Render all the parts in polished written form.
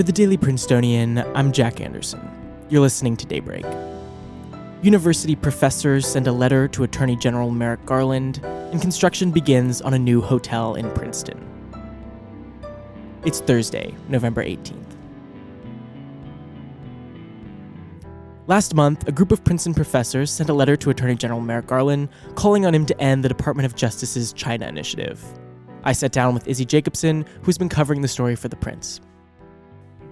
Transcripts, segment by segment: For the Daily Princetonian, I'm Jack Anderson. You're listening to Daybreak. University professors send a letter to Attorney General Merrick Garland, and construction begins on a new hotel in Princeton. It's Thursday, November 18th. Last month, a group of Princeton professors sent a letter to Attorney General Merrick Garland calling on him to end the Department of Justice's China initiative. I sat down with Izzy Jacobson, who's been covering the story for The Prince.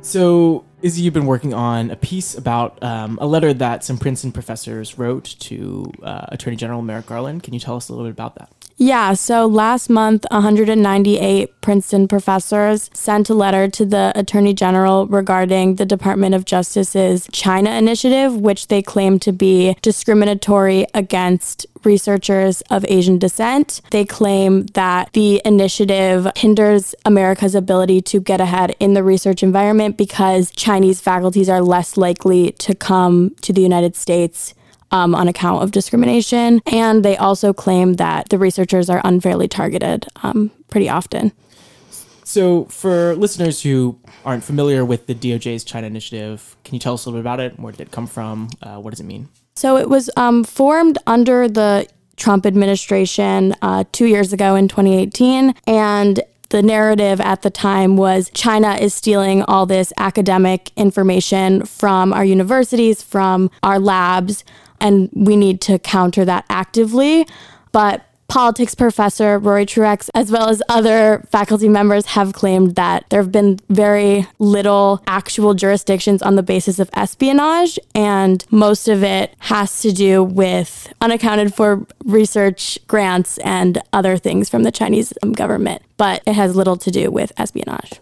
So, Izzy, you've been working on a piece about a letter that some Princeton professors wrote to Attorney General Merrick Garland. Can you tell us a little bit about that? Yeah, so last month, 198 Princeton professors sent a letter to the Attorney General regarding the Department of Justice's China initiative, which they claim to be discriminatory against researchers of Asian descent. They claim that the initiative hinders America's ability to get ahead in the research environment because Chinese faculties are less likely to come to the United States on account of discrimination. And they also claim that the researchers are unfairly targeted pretty often. So for listeners who aren't familiar with the DOJ's China initiative, can you tell us a little bit about it? Where did it come from? What does it mean? So it was formed under the Trump administration 2 years ago in 2018. And the narrative at the time was China is stealing all this academic information from our universities, from our labs, and we need to counter that actively. But politics professor Rory Truex, as well as other faculty members, have claimed that there have been very little actual jurisdictions on the basis of espionage, and most of it has to do with unaccounted for research grants and other things from the Chinese government, but it has little to do with espionage.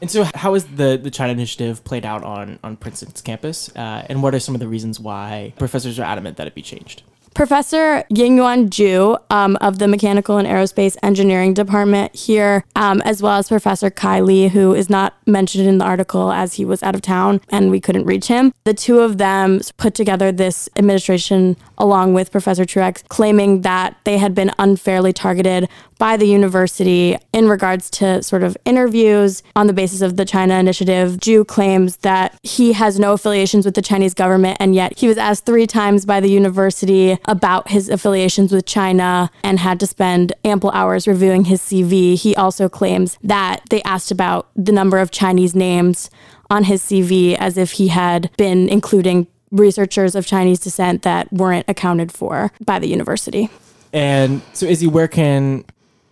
And so how has the China initiative played out on Princeton's campus? And what are some of the reasons why professors are adamant that it be changed? Professor Ying Yuan Zhu of the Mechanical and Aerospace Engineering Department here, as well as Professor Kai Li, who is not mentioned in the article as he was out of town and we couldn't reach him. The two of them put together this administration along with Professor Truex, claiming that they had been unfairly targeted by the university in regards to sort of interviews on the basis of the China initiative. Zhu claims that he has no affiliations with the Chinese government, and yet he was asked 3 times by the university about his affiliations with China and had to spend ample hours reviewing his CV. He also claims that they asked about the number of Chinese names on his CV as if he had been including researchers of Chinese descent that weren't accounted for by the university. And so, Izzy, where can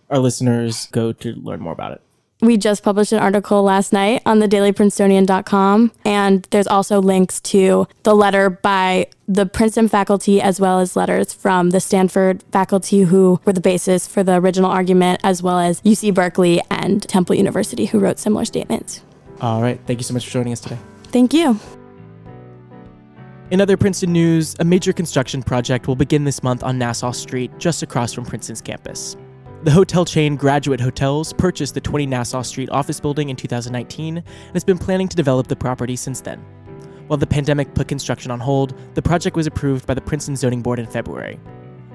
our listeners go to learn more about it? We just published an article last night on thedailyprincetonian.com, and there's also links to the letter by the Princeton faculty as well as letters from the Stanford faculty who were the basis for the original argument, as well as UC Berkeley and Temple University who wrote similar statements. All right. Thank you so much for joining us today. Thank you. In other Princeton news, a major construction project will begin this month on Nassau Street, just across from Princeton's campus. The hotel chain Graduate Hotels purchased the 20 Nassau Street office building in 2019 and has been planning to develop the property since then. While the pandemic put construction on hold, the project was approved by the Princeton Zoning Board in February.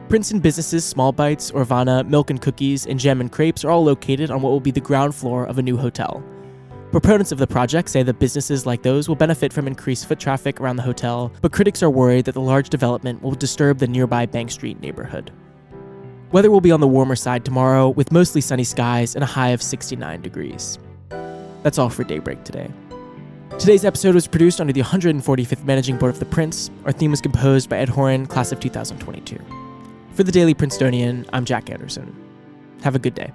Princeton businesses Small Bites, Orvana, Milk and Cookies, and Gem and Crepes are all located on what will be the ground floor of a new hotel. Proponents of the project say that businesses like those will benefit from increased foot traffic around the hotel, but critics are worried that the large development will disturb the nearby Bank Street neighborhood. Weather will be on the warmer side tomorrow, with mostly sunny skies and a high of 69 degrees. That's all for Daybreak today. Today's episode was produced under the 145th Managing Board of The Prince. Our theme was composed by Ed Horan, class of 2022. For the Daily Princetonian, I'm Jack Anderson. Have a good day.